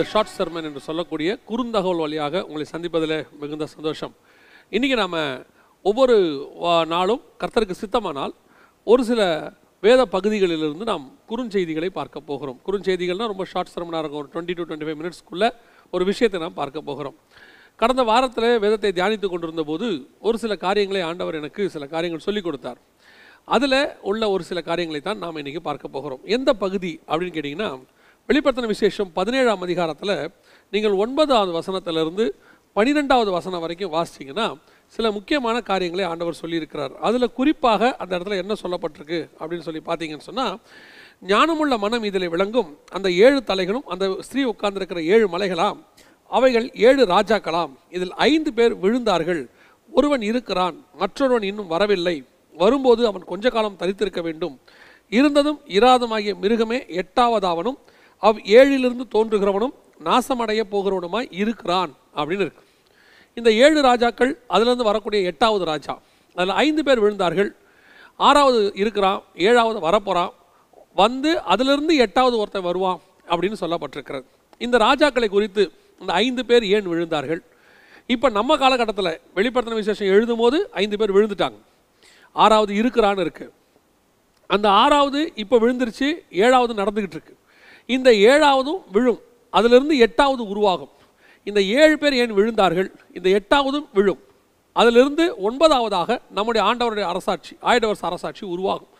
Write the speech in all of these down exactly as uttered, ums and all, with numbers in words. இந்த short sermon என்று சொல்லக்கூடிய குறுந்தகவல் வழியாக உங்களை சந்திப்பதில் மிகுந்த சந்தோஷம். இன்றைக்கி நாம் ஒவ்வொரு நாளும் கர்த்தருக்கு சித்தமானால் ஒரு சில வேத பகுதிகளிலிருந்து நாம் குறுஞ்செய்திகளை பார்க்க போகிறோம். குறுஞ்செய்திகள்னால் ரொம்ப ஷார்ட் சர்மனாக இருக்கும். ஒரு டுவெண்ட்டி டு டுவெண்ட்டி ஃபைவ் மினிட்ஸ்க்குள்ளே ஒரு விஷயத்தை நாம் பார்க்க போகிறோம். கடந்த வாரத்தில் வேதத்தை தியானித்து கொண்டிருந்த போது ஒரு சில காரியங்களை ஆண்டவர் எனக்கு சில காரியங்கள் சொல்லிக் கொடுத்தார். அதில் உள்ள ஒரு சில காரியங்களை தான் நாம் இன்றைக்கி பார்க்க போகிறோம். எந்த பகுதி அப்படின்னு கேட்டிங்கன்னா, வெளிப்படுத்தின விசேஷம் பதினேழாம் அதிகாரத்தில் நீங்கள் ஒன்பதாவது வசனத்திலிருந்து பன்னிரெண்டாவது வசனம் வரைக்கும் வாசிச்சிங்கன்னா சில முக்கியமான காரியங்களை ஆண்டவர் சொல்லியிருக்கிறார். அதில் குறிப்பாக அந்த இடத்துல என்ன சொல்லப்பட்டிருக்கு அப்படின்னு சொல்லி பார்த்தீங்கன்னு சொன்னால், ஞானமுள்ள மனம் இதில் விளங்கும், அந்த ஏழு தலைகளும் அந்த ஸ்திரீ உட்கார்ந்திருக்கிற ஏழு மலைகளாம், அவைகள் ஏழு ராஜாக்களாம், இதில் ஐந்து பேர் விழுந்தார்கள், ஒருவன் இருக்கிறான், மற்றொருவன் இன்னும் வரவில்லை, வரும்போது அவன் கொஞ்ச காலம் தரித்திருக்க வேண்டும், இருந்ததும் இராதுமாகிய மிருகமே எட்டாவதாவனும் அவ் ஏழிலிருந்து தோன்றுகிறவனும் நாசமடைய போகிறவனுமாய் இருக்கிறான் அப்படின்னு இருக்கு. இந்த ஏழு ராஜாக்கள், அதிலிருந்து வரக்கூடிய எட்டாவது ராஜா, அதில் ஐந்து பேர் விழுந்தார்கள், ஆறாவது இருக்கிறான், ஏழாவது வரப்போகிறான், வந்து அதிலிருந்து எட்டாவது ஒருத்தன் வருவான் அப்படின்னு சொல்லப்பட்டிருக்கிறது. இந்த ராஜாக்களை குறித்து இந்த ஐந்து பேர் ஏன் விழுந்தார்கள்? இப்போ நம்ம காலகட்டத்தில் வெளிப்படுத்தின விசேஷம் எழுதும் போது ஐந்து பேர் விழுந்துட்டாங்க, ஆறாவது இருக்கிறான்னு இருக்குது, அந்த ஆறாவது இப்போ விழுந்துருச்சு, ஏழாவது நடந்துக்கிட்டு இருக்கு, இந்த ஏழாவதும் விழும், அதிலிருந்து எட்டாவது உருவாகும். இந்த ஏழு பேர் ஏன் விழுந்தார்கள்? இந்த எட்டாவதும் விழும், அதிலிருந்து ஒன்பதாவதாக நம்முடைய ஆண்டவருடைய அரசாட்சி, ஆயிரவர்ஷ அரசாட்சி உருவாகும்.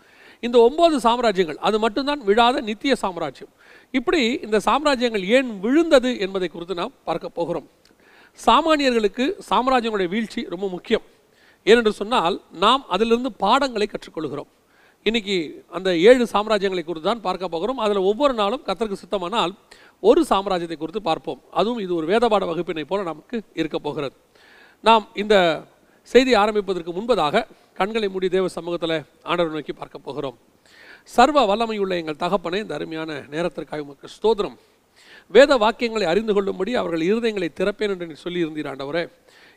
இந்த ஒன்பது சாம்ராஜ்யங்கள், அது மட்டும்தான் விழாத நித்திய சாம்ராஜ்யம். இப்படி இந்த சாம்ராஜ்யங்கள் ஏன் விழுந்தது என்பதை குறித்து நாம் பார்க்க போகிறோம். சாமானியர்களுக்கு சாம்ராஜ்யங்களுடைய வீழ்ச்சி ரொம்ப முக்கியம். ஏனென்று சொன்னால், நாம் அதிலிருந்து பாடங்களை கற்றுக்கொள்கிறோம். இன்றைக்கி அந்த ஏழு சாம்ராஜ்யங்களை குறித்து தான் பார்க்க போகிறோம். அதில் ஒவ்வொரு நாளும் கர்த்தருக்கு சித்தமானால் ஒரு சாம்ராஜ்யத்தை குறித்து பார்ப்போம். அதுவும் இது ஒரு வேதபாட வகுப்பினை போல நமக்கு இருக்க போகிறது. நாம் இந்த செய்தி ஆரம்பிப்பதற்கு முன்பதாக கண்களை மூடி தேவ சமூகத்தில் ஆண்டவரை நோக்கி பார்க்க போகிறோம். சர்வ வல்லமையுள்ள எங்கள் தகப்பனை, இந்த அருமையான நேரத்திற்காக உமக்கு ஸ்தோத்திரம். வேத வாக்கியங்களை அறிந்து கொள்ளும்படி அவர்கள் இருதயங்களை திறப்பேன் என்று நீ சொல்லியிருந்தீர் ஆண்டவரே.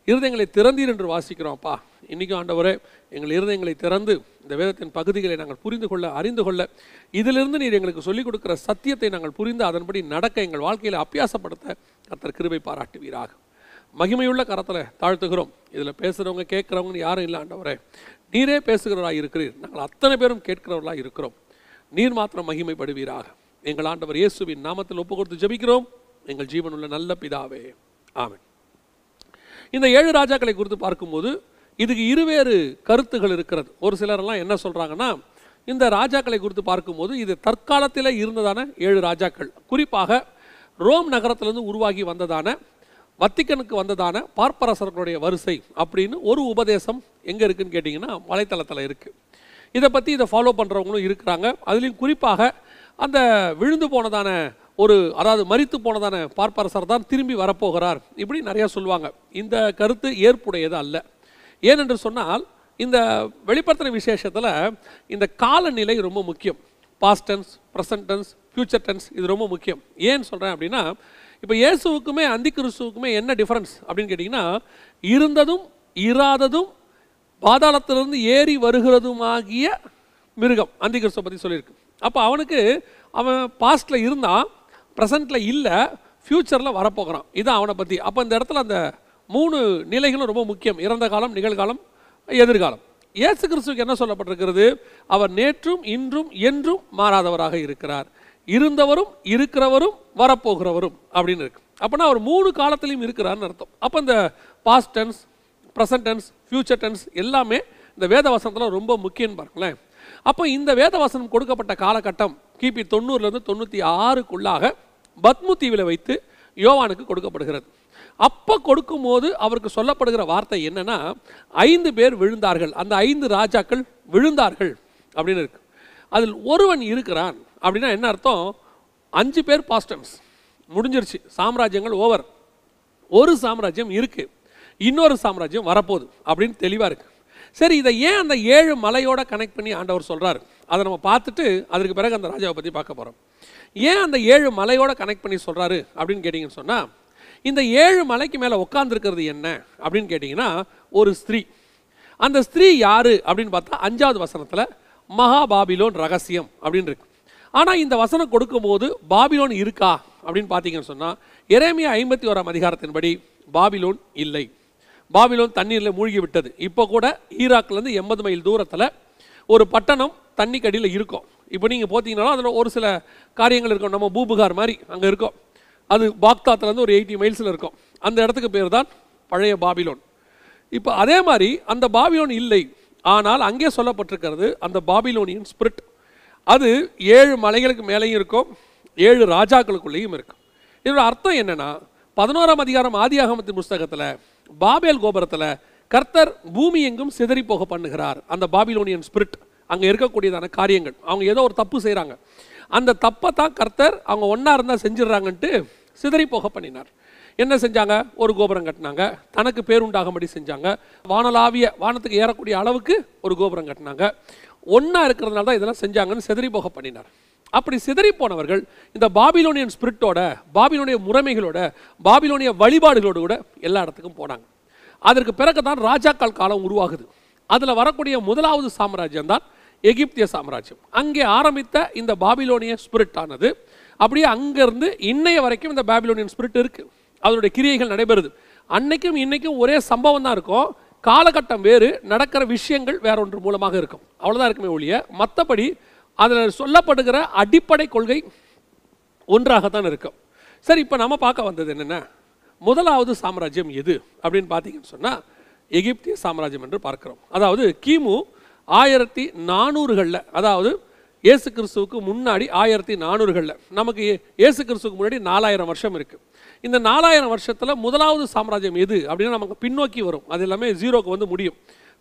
இருதயங்களை திறந்தீர் என்று வாசிக்கிறோம் அப்பா. இன்றைக்கும் ஆண்டவரே, எங்கள் இருதயங்களை திறந்து இந்த வேதத்தின் பகுதிகளை நாங்கள் புரிந்து கொள்ள, அறிந்து கொள்ள, இதிலிருந்து நீர் எங்களுக்கு சொல்லிக் கொடுக்குற சத்தியத்தை நாங்கள் புரிந்து அதன்படி நடக்க, எங்கள் வாழ்க்கையில் அபியாசப்படுத்த கர்த்தர் கிருபை பாராட்டுவீராக. மகிமையுள்ள கரத்தில் தாழ்த்துகிறோம். இதில் பேசுகிறவங்க, கேட்குறவங்க யாரும் இல்லை ஆண்டவரே, நீரே பேசுகிறவராக இருக்கிறீர். நாங்கள் அத்தனை பேரும் கேட்கிறவர்களாக இருக்கிறோம். நீர் மாத்திரம் மகிமைப்படுவீராக. எங்கள் ஆண்டவர் இயேசுவின் நாமத்தில் ஒப்பு கொடுத்து ஜெபிக்கிறோம் எங்கள் ஜீவனுள்ள நல்ல பிதாவே, ஆமென். இந்த ஏழு ராஜாக்களை குறித்து பார்க்கும்போது இதுக்கு இருவேறு கருத்துகள் இருக்கிறது. ஒரு சிலரெல்லாம் என்ன சொல்கிறாங்கன்னா, இந்த ராஜாக்களை குறித்து பார்க்கும்போது இது தற்காலத்தில் இருந்ததான ஏழு ராஜாக்கள், குறிப்பாக ரோம் நகரத்திலிருந்து உருவாகி வந்ததான, வத்திக்கனுக்கு வந்ததான பார்ப்பரசர்களுடைய வரிசை அப்படின்னு ஒரு உபதேசம் எங்கே இருக்குதுன்னு கேட்டிங்கன்னா வலைத்தளத்தில் இருக்குது. இதை பற்றி இதை ஃபாலோ பண்ணுறவங்களும் இருக்கிறாங்க. அதுலேயும் குறிப்பாக அந்த விழுந்து போனதான ஒரு, அதாவது மரித்து போனதான பார்ப்பரசர் தான் திரும்பி வரப்போகிறார் இப்படி நிறையா சொல்லுவாங்க. இந்த கருத்து ஏற்புடையது அல்ல. ஏனென்று சொன்னால், இந்த வெளிப்படுத்தின விசேஷத்தில் இந்த காலநிலை ரொம்ப முக்கியம். Past tense, present tense, future tense, இது ரொம்ப முக்கியம். ஏன்னு சொல்கிறேன் அப்படின்னா, இப்போ இயேசுவுக்குமே அந்தி கிறிஸ்துவுக்குமே என்ன டிஃப்ரென்ஸ் அப்படின்னு கேட்டிங்கன்னா, இருந்ததும் இராததும் பாதாளத்திலிருந்து ஏறி வருகிறதுமாகிய மிருகம், அந்தி கிறிஸ்துவை பற்றி சொல்லியிருக்கு. அப்போ அவனுக்கு, அவன் பாஸ்ட்டில் இருந்தான், ப்ரெசண்ட்டில் இல்லை, ஃப்யூச்சரில் வரப்போகிறான், இதுதான் அவனை பற்றி. அப்போ இந்த இடத்துல அந்த மூணு நிலைகளும் ரொம்ப முக்கியம். இறந்த காலம், நிகழ்காலம், எதிர்காலம். இயேசு கிறிஸ்துவுக்கு என்ன சொல்லப்பட்டிருக்கிறது? அவர் நேற்றும் இன்றும் என்றும் மாறாதவராக இருக்கிறார், இருந்தவரும் இருக்கிறவரும் வரப்போகிறவரும் அப்படின்னு இருக்கு. அப்படின்னா அவர் மூணு காலத்திலையும் இருக்கிறார்னு அர்த்தம். அப்போ இந்த past tense, present tense, future tense எல்லாமே இந்த வேத வசனத்தில் ரொம்ப முக்கியம்னு பாருங்களேன். அப்போ இந்த வேத வசனம் கொடுக்கப்பட்ட காலகட்டம் கிபி தொண்ணூறுலேருந்து தொண்ணூற்றி ஆறுக்குள்ளாக பத்மு தீவில் வைத்து யோவானுக்கு கொடுக்கப்படுகிறது. அப்போ கொடுக்கும்போது அவருக்கு சொல்லப்படுகிற வார்த்தை என்னன்னா, ஐந்து பேர் விழுந்தார்கள், அந்த ஐந்து ராஜாக்கள் விழுந்தார்கள் அப்படின்னு இருக்கு. அதில் ஒருவன் இருக்கிறான் அப்படின்னா என்ன அர்த்தம்? அஞ்சு பேர் பாஸ்டன்ஸ், முடிஞ்சிருச்சு, சாம்ராஜ்யங்கள் ஓவர். ஒரு சாம்ராஜ்யம் இருக்குது, இன்னொரு சாம்ராஜ்யம் வரப்போகுது அப்படின்னு தெளிவாக இருக்குது. சரி, இதை ஏன் அந்த ஏழு மலையோட கனெக்ட் பண்ணி ஆண்டவர் சொல்கிறார்? அதை நம்ம பார்த்துட்டு அதுக்கு பிறகு அந்த ராஜாவை பற்றி பார்க்க போகிறோம். ஏன் அந்த ஏழு மலையோட கனெக்ட் பண்ணி சொல்கிறாரு அப்படின்னு கேட்டிங்கன்னு சொன்னால், இந்த ஏழு மலைக்கு மேலே உட்காந்துருக்கிறது என்ன அப்படின்னு கேட்டிங்கன்னா ஒரு ஸ்திரீ. அந்த ஸ்திரீ யார் அப்படின்னு பார்த்தா அஞ்சாவது வசனத்தில் மகாபாபிலோன் ரகசியம் அப்படின்னு இருக்கு. ஆனால் இந்த வசனம் கொடுக்கும்போது பாபிலோன் இருக்கா அப்படின்னு பார்த்தீங்கன்னு சொன்னால் எரேமியா ஐம்பத்தி ஓராம் அதிகாரத்தின்படி பாபிலோன் இல்லை. பாபிலோன் தண்ணீரில் மூழ்கி விட்டது. இப்போ கூட ஈராக்லேருந்து எண்பது மைல் தூரத்தில் ஒரு பட்டணம் தண்ணிக்கடியில் இருக்கும். இப்போ நீங்கள் பார்த்தீங்கன்னாலும் அதில் ஒரு சில காரியங்கள் இருக்கும். நம்ம பூபுகார் மாதிரி அங்கே இருக்கும். அது பாக்தாத்லேருந்து ஒரு எயிட்டி மைல்ஸில் இருக்கும். அந்த இடத்துக்கு பேர் தான் பழைய பாபிலோன். இப்போ அதே மாதிரி அந்த பாபிலோன் இல்லை. ஆனால் அங்கே சொல்லப்பட்டிருக்கிறது அந்த பாபிலோனியன் ஸ்பிரிட். அது ஏழு மலைகளுக்கு மேலேயும் இருக்கும், ஏழு ராஜாக்களுக்குள்ளேயும் இருக்கும். இதோட அர்த்தம் என்னென்னா, பதினோராம் அதிகாரம் ஆதியாகமத்தின் புஸ்தகத்தில் பாபேல் கோபுரத்தில் கர்த்தர் பூமி எங்கும் சிதறி போக பண்ணுகிறார். அந்த பாபிலோனியன் ஸ்பிரிட் அங்கே இருக்கக்கூடியதான காரியங்கள், அவங்க ஏதோ ஒரு தப்பு செய்கிறாங்க, அந்த தப்பை தான் கர்த்தர் அவங்க ஒன்றா இருந்தால் செஞ்சிடறாங்கன்ட்டு சிதறி போக பண்ணினார். என்ன செஞ்சாங்க? ஒரு கோபுரம் கட்டினாங்க, தனக்கு பேருண்டாகும்படி செஞ்சாங்க, வானலாவிய வானத்துக்கு ஏறக்கூடிய அளவுக்கு ஒரு கோபுரம் கட்டினாங்க. ஒன்றா இருக்கிறதுனால தான் இதெல்லாம் செஞ்சாங்கன்னு சிதறி போக பண்ணினார். அப்படி சிதறி போனவர்கள் இந்த பாபிலோனியன் ஸ்பிரிட்டோட, பாபிலோனிய முறைமைகளோட, பாபிலோனிய வழிபாடுகளோடு கூட எல்லா இடத்துக்கும் போனாங்க. அதற்கு பிறகு தான் ராஜாக்கள் காலம் உருவாகுது. அதில் வரக்கூடிய முதலாவது சாம்ராஜ்யம் தான் எகிப்திய சாம்ராஜ்யம். அங்கே ஆரம்பித்த இந்த பாபிலோனிய ஸ்பிரிட் ஆனது அப்படியே அங்கேருந்து இன்னைய வரைக்கும் இந்த பாபிலோனியன் ஸ்பிரிட் இருக்குது. அதனுடைய கிரியைகள் நடைபெறுது. அன்னைக்கும் இன்றைக்கும் ஒரே சம்பவம் தான் இருக்கும். காலகட்டம் வேறு, நடக்கிற விஷயங்கள் வேற ஒன்று மூலமாக இருக்கும். அவ்வளோதான் இருக்குமே ஒழிய மற்றபடி அதில் சொல்லப்படுகிற அடிப்படை கொள்கை ஒன்றாகத்தான் இருக்கும். சரி, இப்போ நம்ம பார்க்க வந்தது என்னென்ன, முதலாவது சாம்ராஜ்யம் எது அப்படின்னு பார்த்தீங்கன்னு சொன்னால் எகிப்திய சாம்ராஜ்யம் என்று பார்க்கிறோம். அதாவது கிமு ஆயிரத்தி நானூறுகளில், அதாவது இயேசு கிறிஸ்துவுக்கு முன்னாடி ஆயிரத்தி நானூறுகளில், நமக்கு இயேசு கிறிஸ்துவுக்கு முன்னாடி நாலாயிரம் வருஷம் இருக்குது. இந்த நாலாயிரம் வருஷத்தில் முதலாவது சாம்ராஜ்யம் எது அப்படின்னா நமக்கு பின்னோக்கி வரும். அது எல்லாமே ஜீரோக்கு வந்து முடியும்.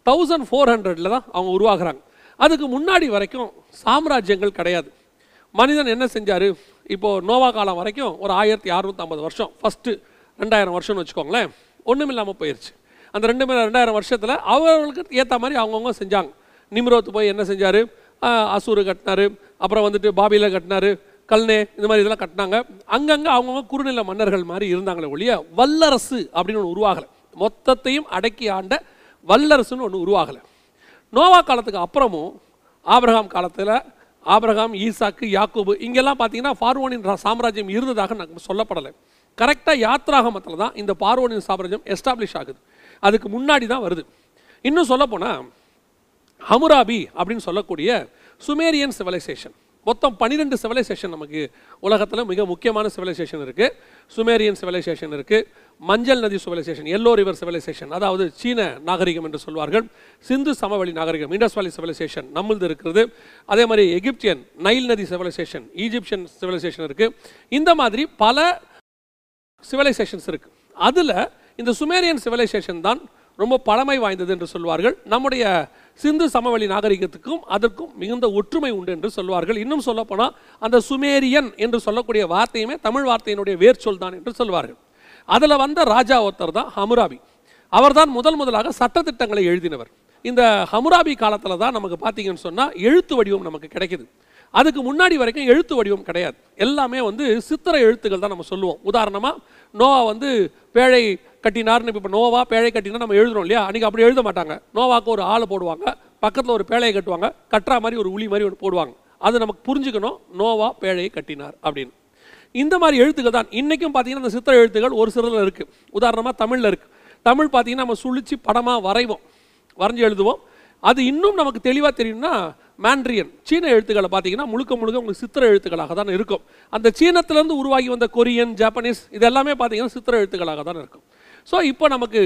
தௌசண்ட் ஃபோர் ஹண்ட்ரடில் தான் அவங்க உருவாகிறாங்க. அதுக்கு முன்னாடி வரைக்கும் சாம்ராஜ்யங்கள் கிடையாது. மனிதன் என்ன செஞ்சார்? இப்போது நோவா காலம் வரைக்கும் ஒரு ஆயிரத்தி அறுநூற்றி ஐம்பது வருஷம், ஃபஸ்ட்டு ரெண்டாயிரம் வருஷம்னு வச்சுக்கோங்களேன், ஒன்றும் இல்லாமல் போயிடுச்சு. அந்த ரெண்டு மணி ரெண்டாயிரம் வருஷத்தில் அவர்களுக்கு ஏற்ற மாதிரி அவங்கவுங்க செஞ்சாங்க. நிம்ரோத் போய் என்ன செஞ்சார்? அசூரு கட்டினார், அப்புறம் வந்துட்டு பாபில கட்டினார், கல்னே, இந்த மாதிரி இதெல்லாம் கட்டினாங்க. அங்கங்கே அவங்கவுங்க குறுநில மன்னர்கள் மாதிரி இருந்தாங்களே ஒழிய வல்லரசு அப்படின்னு ஒன்று உருவாகலை. மொத்தத்தையும் அடக்கி ஆண்ட வல்லரசுன்னு ஒன்று உருவாகலை. நோவா காலத்துக்கு அப்புறமும் ஆபிரகாம் காலத்தில் ஆபிரகாம், ஈசாக்கு, யாக்கூபு, இங்கெல்லாம் பார்த்தீங்கன்னா பார்வோனின் சாம்ராஜ்யம் இருந்ததாக நமக்கு சொல்லப்படலை. கரெக்டாக யாத்ராகமத்தில் தான் இந்த பார்வோனின் சாம்ராஜ்யம் எஸ்டாப்ளிஷ் ஆகுது. அதுக்கு முன்னாடி தான் வருது. இன்னும் சொல்லப்போனால் ஹமுராபி அப்படின்னு சொல்லக்கூடிய சுமேரியன் சிவிலைசேஷன், மொத்தம் பன்னிரெண்டு சிவிலைசேஷன் நமக்கு உலகத்தில் மிக முக்கியமான சிவிலைசேஷன் இருக்குது. சுமேரியன் சிவிலைசேஷன் இருக்குது, மஞ்சள் நதி சிவிலைசேஷன், எல்லோ ரிவர் சிவிலைசேஷன், அதாவது சீன நாகரிகம் என்று சொல்வார்கள், சிந்து சமவெளி நாகரிகம், இண்டஸ் வேலி சிவிலைசேஷன் நம்மளது இருக்கிறது. அதே மாதிரி எகிப்தியன் நைல் நதி சிவிலைசேஷன், ஈஜிப்சியன் சிவிலைசேஷன் இருக்குது. இந்த மாதிரி பல சிவிலைசேஷன்ஸ் இருக்குது. அதில் இந்த சுமேரியன் சிவிலைசேஷன் தான் ரொம்ப பழமை வாய்ந்தது என்று சொல்வார்கள். நம்முடைய சிந்து சமவெளி நாகரிகத்துக்கும் அதற்கும் மிகுந்த ஒற்றுமை உண்டு என்று சொல்வார்கள். இன்னும் சொல்லப்போனால் அந்த சுமேரியன் என்று சொல்லக்கூடிய வார்த்தையுமே தமிழ் வார்த்தையினுடைய வேர்ச்சொல் தான் என்று சொல்வார்கள். அதில் வந்த ராஜா ஒருத்தர் தான் ஹமுராபி. அவர் தான் முதல் முதலாக சட்டத்திட்டங்களை எழுதினவர். இந்த ஹமுராபி காலத்தில் தான் நமக்கு பார்த்தீங்கன்னு சொன்னால் எழுத்து வடிவம் நமக்கு கிடைக்கிது. அதுக்கு முன்னாடி வரைக்கும் எழுத்து வடிவம் கிடையாது. எல்லாமே வந்து சித்திர எழுத்துக்கள் தான் நம்ம சொல்லுவோம். உதாரணமாக நோவா வந்து பேழை கட்டினார்னு, இப்போ நோவா பேழை கட்டினா நம்ம எழுதுறோம் இல்லையா? அன்றைக்கி அப்படி எழுத மாட்டாங்க. நோவாவுக்கு ஒரு ஆள் போடுவாங்க, பக்கத்தில் ஒரு பேழையை கட்டுவாங்க, கட்டுற மாதிரி ஒரு உளி மாதிரி ஒன்று போடுவாங்க. அது நமக்கு புரிஞ்சுக்கணும், நோவா பேழையை கட்டினார் அப்படின்னு. இந்த மாதிரி எழுத்துக்கள் தான் இன்றைக்கும் பார்த்தீங்கன்னா அந்த சித்திர எழுத்துக்கள் ஒரு சிலதில் இருக்குது. உதாரணமாக தமிழில் இருக்குது. தமிழ் பார்த்திங்கன்னா நம்ம சுழிச்சு படமாக வரைவோம், வரைஞ்சி எழுதுவோம். அது இன்னும் நமக்கு தெளிவாக தெரியும்னா மாண்ட்ரியன் சீன எழுத்துக்களை பார்த்தீங்கன்னா முழுக்க முழுக்க உங்களுக்கு சித்திர எழுத்துக்களாக தான் இருக்கும். அந்த சீனத்திலேருந்து உருவாகி வந்த கொரியன், ஜாப்பனீஸ், இது எல்லாமே பார்த்தீங்கன்னா சித்திர எழுத்துக்களாக தான் இருக்கும். ஸோ இப்போ நமக்கு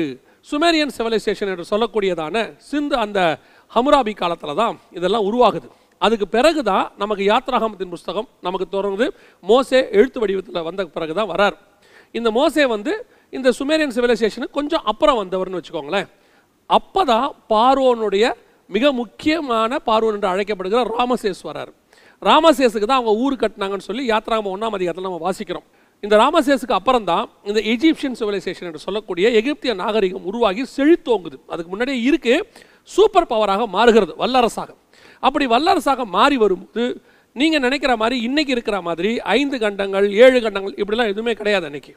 சுமேரியன் சிவிலைசேஷன் என்று சொல்லக்கூடியதான சிந்து அந்த ஹமுராபி காலத்தில் தான் இதெல்லாம் உருவாகுது. அதுக்கு பிறகு தான் நமக்கு யாத்ராகமத்தின் புஸ்தகம் நமக்கு தொடர்ந்து மோசே எழுத்து வடிவத்தில் வந்த பிறகு தான் வரார். இந்த மோசே வந்து இந்த சுமேரியன் சிவிலைசேஷனுக்கு கொஞ்சம் அப்புறம் வந்தவர்னு வச்சுக்கோங்களேன். அப்போ தான் பார்வோனுடைய மிக முக்கியமான பார்வோன் என்று அழைக்கப்படுகிற ராமசேஸ் வரார். ராமசேஸுக்கு தான் அவங்க ஊர் கட்டினாங்கன்னு சொல்லி யாத்ராகமம் ஒன்றாம் அதிகாரத்தில் நம்ம வாசிக்கிறோம். இந்த ராமசேஸுக்கு அப்புறம் தான் இந்த எஜிப்சியன் சிவிலைசேஷன் என்று சொல்லக்கூடிய எகிப்திய நாகரிகம் உருவாகி செழித்தோங்குது. அதுக்கு முன்னாடியே இருக்குது, சூப்பர் பவராக மாறுகிறது, வல்லரசாக. அப்படி வல்லரசாக மாறி வரும்போது நீங்கள் நினைக்கிற மாதிரி இன்றைக்கி இருக்கிற மாதிரி ஐந்து கண்டங்கள், ஏழு கண்டங்கள் இப்படிலாம் எதுவுமே கிடையாது. அன்றைக்கி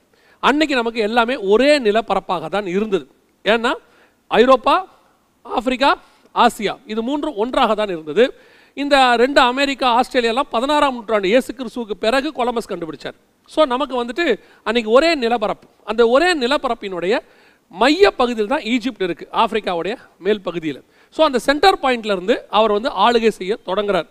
அன்றைக்கி நமக்கு எல்லாமே ஒரே நிலப்பரப்பாக தான் இருந்தது. ஏன்னா ஐரோப்பா, ஆப்பிரிக்கா, ஆசியா, இது மூன்றும் ஒன்றாக தான் இருந்தது. இந்த ரெண்டு அமெரிக்கா, ஆஸ்திரேலியாலாம் பதினாறாம் நூற்றாண்டு இயேசு கிறிஸ்துவுக்கு பிறகு கொலம்பஸ் கண்டுபிடிச்சார். ஸோ நமக்கு வந்துட்டு அன்றைக்கி ஒரே நிலப்பரப்பு, அந்த ஒரே நிலப்பரப்பினுடைய மைய பகுதியில் தான் ஈஜிப்ட் இருக்குது, ஆப்பிரிக்காவுடைய மேல் பகுதியில். ஸோ அந்த சென்டர் பாயிண்ட்லேருந்து அவர் வந்து ஆளுகை செய்ய தொடங்குறார்.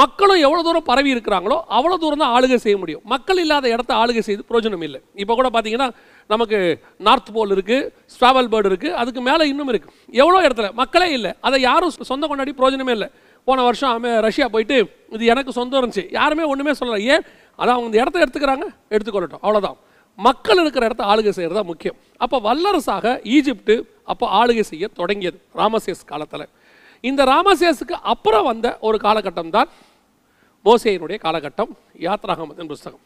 மக்களும் எவ்வளோ தூரம் பரவி இருக்கிறாங்களோ அவ்வளோ தூரம் தான் ஆளுகை செய்ய முடியும். மக்கள் இல்லாத இடத்த ஆளுகை செய்து பிரோஜனம் இல்லை. இப்போ கூட பார்த்தீங்கன்னா நமக்கு நார்த் போல் இருக்குது, ஸ்ட்ராவல் பேர்டு இருக்குது, அதுக்கு மேலே இன்னும் இருக்குது. எவ்வளோ இடத்துல மக்களே இல்லை, அதை யாரும் சொந்த கொண்டாடி பிரோஜனமே இல்லை. போன வருஷம் அவன் ரஷ்யா போயிட்டு இது எனக்கு சொந்தம் இருந்துச்சு, யாருமே ஒன்றுமே சொல்லலை. ஏன்? அதான் அவங்க இந்த இடத்த எடுத்துக்கிறாங்க, எடுத்துக்கொள்ளட்டும், அவ்வளோதான். மக்கள் இருக்கிற இடத்த ஆளுகை செய்கிறது தான் முக்கியம். அப்போ வல்லரசாக ஈஜிப்டு அப்போ ஆளுகை செய்ய தொடங்கியது ராமசேஸ் காலத்தில். இந்த ராமசேஸுக்கு அப்புறம் வந்த ஒரு காலகட்டம் தான் மோசேயினுடைய காலகட்டம், யாத்ராகமத்தின் புஸ்தகம்.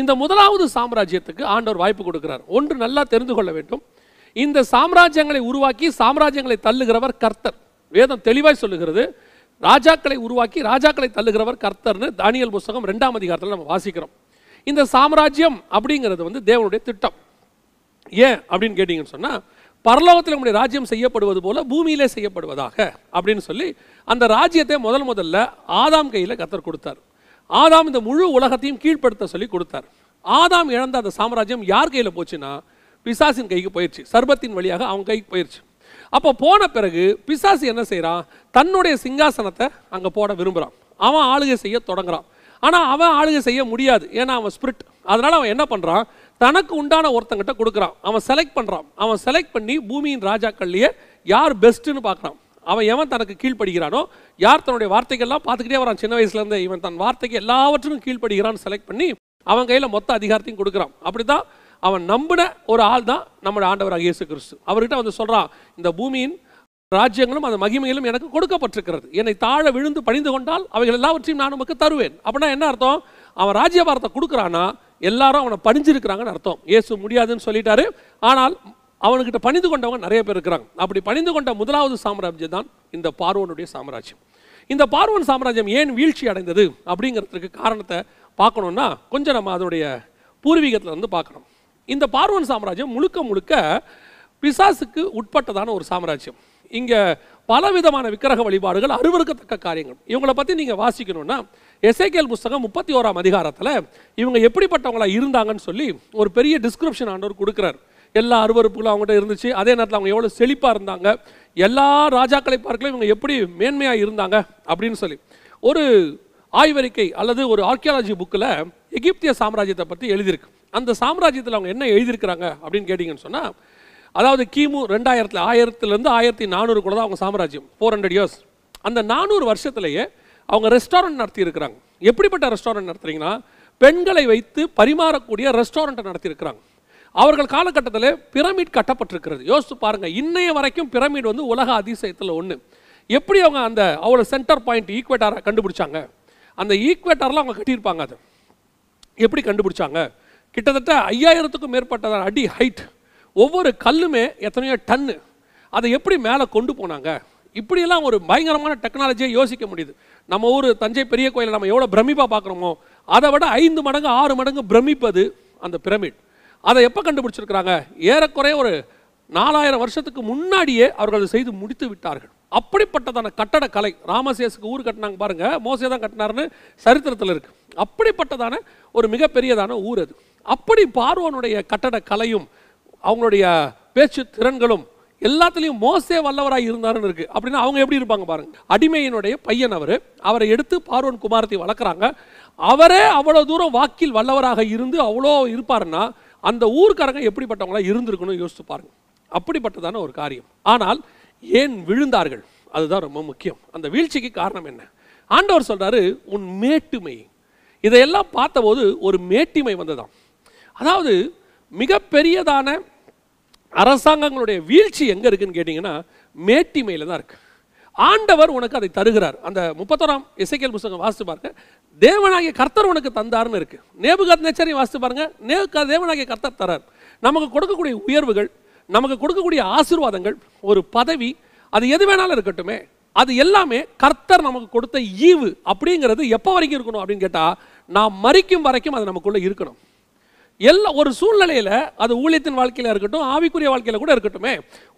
இந்த முதலாவது சாம்ராஜ்யத்துக்கு ஆண்டவர் வாய்ப்பு கொடுக்கிறார். ஒன்று நல்லா தெரிந்து கொள்ள வேண்டும், இந்த சாம்ராஜ்யங்களை உருவாக்கி சாம்ராஜ்யங்களை தள்ளுகிறவர் கர்த்தர். வேதம் தெளிவாய் சொல்லுகிறது, ராஜாக்களை உருவாக்கி ராஜாக்களை தள்ளுகிறவர் கர்த்தர்னு தானியல் புஸ்தகம் ரெண்டாம் அதிகாரத்தில் நம்ம வாசிக்கிறோம். இந்த சாம்ராஜ்யம் அப்படிங்கிறது வந்து தேவனுடைய திட்டம். ஏன் அப்படின்னு கேட்டிங்கன்னு சொன்னால், பரலோகத்தில் நம்முடைய ராஜ்யம் செய்யப்படுவது போல பூமியிலே செய்யப்படுவதாக அப்படின்னு சொல்லி அந்த ராஜ்யத்தை முதல் முதல்ல ஆதாம் கையில் கர்த்தர் கொடுத்தார். ஆதாம் இந்த முழு உலகத்தையும் கீழ்ப்படுத்த சொல்லி கொடுத்தார். ஆதாம் இழந்த அந்த சாம்ராஜ்யம் யார் கையில் போச்சுன்னா பிசாசின் கைக்கு போயிடுச்சு, சர்பத்தின் வழியாக அவங்க கைக்கு போயிடுச்சு. அப்போ போன பிறகு பிசாசு என்ன செய்கிறான், தன்னுடைய சிங்காசனத்தை அங்கே போட விரும்புகிறான். அவன் ஆளுகை செய்ய தொடங்குறான். ஆனால் அவன் ஆளுகை செய்ய முடியாது, ஏன்னா அவன் ஸ்பிரிட். அதனால் அவன் என்ன பண்ணுறான், தனக்கு உண்டான ஒருத்தங்கிட்ட கொடுக்குறான், அவன் செலக்ட் பண்ணுறான். அவன் செலக்ட் பண்ணி பூமியின் ராஜாக்கள்லேயே யார் பெஸ்ட்டுன்னு பார்க்குறான். அவன் எவன் தனக்கு கீழ்ப்படுகிறானோ, யார் தன்னுடைய வார்த்தைகள்லாம் பார்த்துக்கிட்டே வரான் சின்ன வயசுலேருந்து, இவன் தன் வார்த்தைக்கு எல்லாவற்றுக்கும் கீழ்ப்படுகிறான்னு செலக்ட் பண்ணி அவன் கையில் மொத்த அதிகாரத்தையும் கொடுக்குறான். அப்படி தான் அவன் நம்பின ஒரு ஆள் தான் நம்முடைய ஆண்டவராக இயேசு கிறிஸ்து. அவர்கிட்ட வந்து சொல்கிறான், இந்த பூமியின் ராஜ்யங்களும் அந்த மகிமையிலும் எனக்கு கொடுக்கப்பட்டிருக்கிறது, என்னை தாழ விழுந்து பணிந்து கொண்டால் அவைகள் எல்லாவற்றையும் நான் நமக்கு தருவேன். அப்படின்னா என்ன அர்த்தம், அவன் ராஜ்யபாரத்தை கொடுக்குறான்னா எல்லாரும் அவனை பணிஞ்சிருக்கிறாங்கன்னு அர்த்தம். இயேசு முடியாதுன்னு சொல்லிட்டாரு, ஆனால் அவனுக்கிட்ட பணிந்து கொண்டவங்க நிறைய பேர் இருக்கிறாங்க. அப்படி பணிந்து கொண்ட முதலாவது சாம்ராஜ்யம் தான் இந்த பார்வோனுடைய சாம்ராஜ்யம். இந்த பார்வோன் சாம்ராஜ்யம் ஏன் வீழ்ச்சி அடைந்தது அப்படிங்கிறதுக்கு காரணத்தை பார்க்கணுன்னா கொஞ்சம் நம்ம அதனுடைய பூர்வீகத்தில் வந்து பார்க்கணும். இந்த பார்வோன் சாம்ராஜ்யம் முழுக்க முழுக்க பிசாசுக்கு உட்பட்டதான ஒரு சாம்ராஜ்யம். இங்கே பலவிதமான விக்கிரக வழிபாடுகள், அருவருக்கத்தக்க காரியங்கள். இவங்களை பற்றி நீங்கள் வாசிக்கணும்னா எசேக்கியேல் புஸ்தகம் முப்பத்தி ஓராம் அதிகாரத்தில் இவங்க எப்படிப்பட்டவங்களாக இருந்தாங்கன்னு சொல்லி ஒரு பெரிய டிஸ்கிரிப்ஷன் ஆண்டவர் கொடுக்குறார். எல்லா அருவருப்புகளும் அவங்ககிட்ட இருந்துச்சு, அதே நேரத்தில் அவங்க எவ்வளோ செழிப்பாக இருந்தாங்க, எல்லா ராஜாக்களை பார்க்கலாம் இவங்க எப்படி மேன்மையாக இருந்தாங்க அப்படின்னு சொல்லி ஒரு ஆய்வறிக்கை அல்லது ஒரு ஆர்கியாலஜி புக்கில் எகிப்திய சாம்ராஜ்யத்தை பற்றி எழுதியிருக்கு. அந்த சாம்ராஜ்யத்தில் அவங்க என்ன எழுதியிருக்கிறாங்க அப்படின்னு கேட்டிங்கன்னு சொன்னால், அதாவது கிமு ரெண்டாயிரத்தில் ஆயிரத்துலேருந்து ஆயிரத்தி நானூறுக்குள்ள தான் அவங்க சாம்ராஜ்யம், ஃபோர் ஹண்ட்ரட் இயர்ஸ். அந்த நானூறு வருஷத்துலேயே அவங்க ரெஸ்டாரண்ட் நடத்தி இருக்கிறாங்க. எப்படிப்பட்ட ரெஸ்டாரண்ட் நடத்துறீங்கன்னா, பெண்களை வைத்து பரிமாறக்கூடிய ரெஸ்டாரண்ட்டை நடத்தியிருக்கிறாங்க. அவர்கள் காலகட்டத்தில் பிரமிட் கட்டப்பட்டிருக்கிறது. யோசித்து பாருங்கள், இன்னைய வரைக்கும் பிரமிட் வந்து உலக அதிசயத்தில் ஒன்று. எப்படி அவங்க அந்த அவ்வளோ சென்டர் பாயிண்ட் ஈக்வேட்டாரை கண்டுபிடிச்சாங்க, அந்த ஈக்வேட்டாரெலாம் அவங்க கட்டியிருப்பாங்க. அதை எப்படி கண்டுபிடிச்சாங்க, கிட்டத்தட்ட ஐயாயிரத்துக்கும் மேற்பட்ட அடி ஹைட், ஒவ்வொரு கல்லுமே எத்தனையோ டன்னு, அதை எப்படி மேலே கொண்டு போனாங்க, இப்படியெல்லாம் ஒரு பயங்கரமான டெக்னாலஜியை யோசிக்க முடியுது. நம்ம ஊர் தஞ்சை பெரிய கோயிலை நம்ம எவ்வளோ பிரமிப்பாக பார்க்குறோமோ அதை விட ஐந்து மடங்கு ஆறு மடங்கு பிரமிப்பது அந்த பிரமிட். அதை எப்போ கண்டுபிடிச்சிருக்கிறாங்க, ஏறக்குறைய ஒரு நாலாயிரம் வருஷத்துக்கு முன்னாடியே அவர்கள் செய்து முடித்து விட்டார்கள். அப்படிப்பட்டதான கட்டடக்கலை, ராமசேஸுக்கு ஊர் கட்டினாங்க பாருங்கள், மோசே தான் கட்டினார்னு சரித்திரத்தில் இருக்குது. அப்படிப்பட்டதான ஒரு மிகப்பெரியதான ஊர் அது. அப்படி பார்வோனுடைய கட்டடக்கலையும் அவங்களுடைய பேச்சு திறன்களும் எல்லாத்துலேயும் மோசே வல்லவராக இருந்தாருன்னு இருக்குது. அப்படின்னா அவங்க எப்படி இருப்பாங்க பாருங்கள், அடிமையினுடைய பையன் அவர், அவரை எடுத்து பார்வோன் குமாரத்தை வளர்க்குறாங்க. அவரே அவ்வளோ தூரம் வாக்கில் வல்லவராக இருந்து அவ்வளோ இருப்பாருன்னா அந்த ஊர்க்காரங்க எப்படிப்பட்டவங்களாக இருந்திருக்குன்னு யோசித்து பாருங்கள். அப்படிப்பட்டதான ஒரு காரியம். ஆனால் ஏன் விழுந்தார்கள், அதுதான் ரொம்ப முக்கியம். அந்த வீழ்ச்சிக்கு காரணம் என்ன, ஆண்டவர் சொல்கிறாரு உன் மேட்டுமை. இதையெல்லாம் பார்த்தபோது ஒரு மேட்டிமை வந்ததாம். அதாவது மிகப்பெரியதான அரசாங்கங்களுடைய வீழ்ச்சி எங்கே இருக்குதுன்னு கேட்டிங்கன்னா மேட்டிமையில் தான் இருக்குது. ஆண்டவர் உனக்கு அதை தருகிறார். அந்த முப்பத்தோராம் எசேக்கியேல் புத்தகம் வாசித்து பாருங்க, தேவனாகிய கர்த்தர் உனக்கு தந்தார்னு இருக்குது. நேபுகாத்நேச்சாரையும் வாசித்து பாருங்கள், நேபுகா தேவனாகிய கர்த்தர் தரார். நமக்கு கொடுக்கக்கூடிய உயர்வுகள், நமக்கு கொடுக்கக்கூடிய ஆசீர்வாதங்கள், ஒரு பதவி, அது எது வேணாலும் இருக்கட்டுமே, அது எல்லாமே கர்த்தர் நமக்கு கொடுத்த ஈவு. அப்படிங்கிறது எப்போ வரைக்கும் இருக்கணும் அப்படின்னு கேட்டால், நாம் மரிக்கும் வரைக்கும் அது நமக்குள்ளே இருக்கணும். எல்லா ஒரு சூழ்நிலையில், அது ஊழியத்தின் வாழ்க்கையில் இருக்கட்டும், ஆவிக்குரிய வாழ்க்கையில் கூட இருக்கட்டுமே,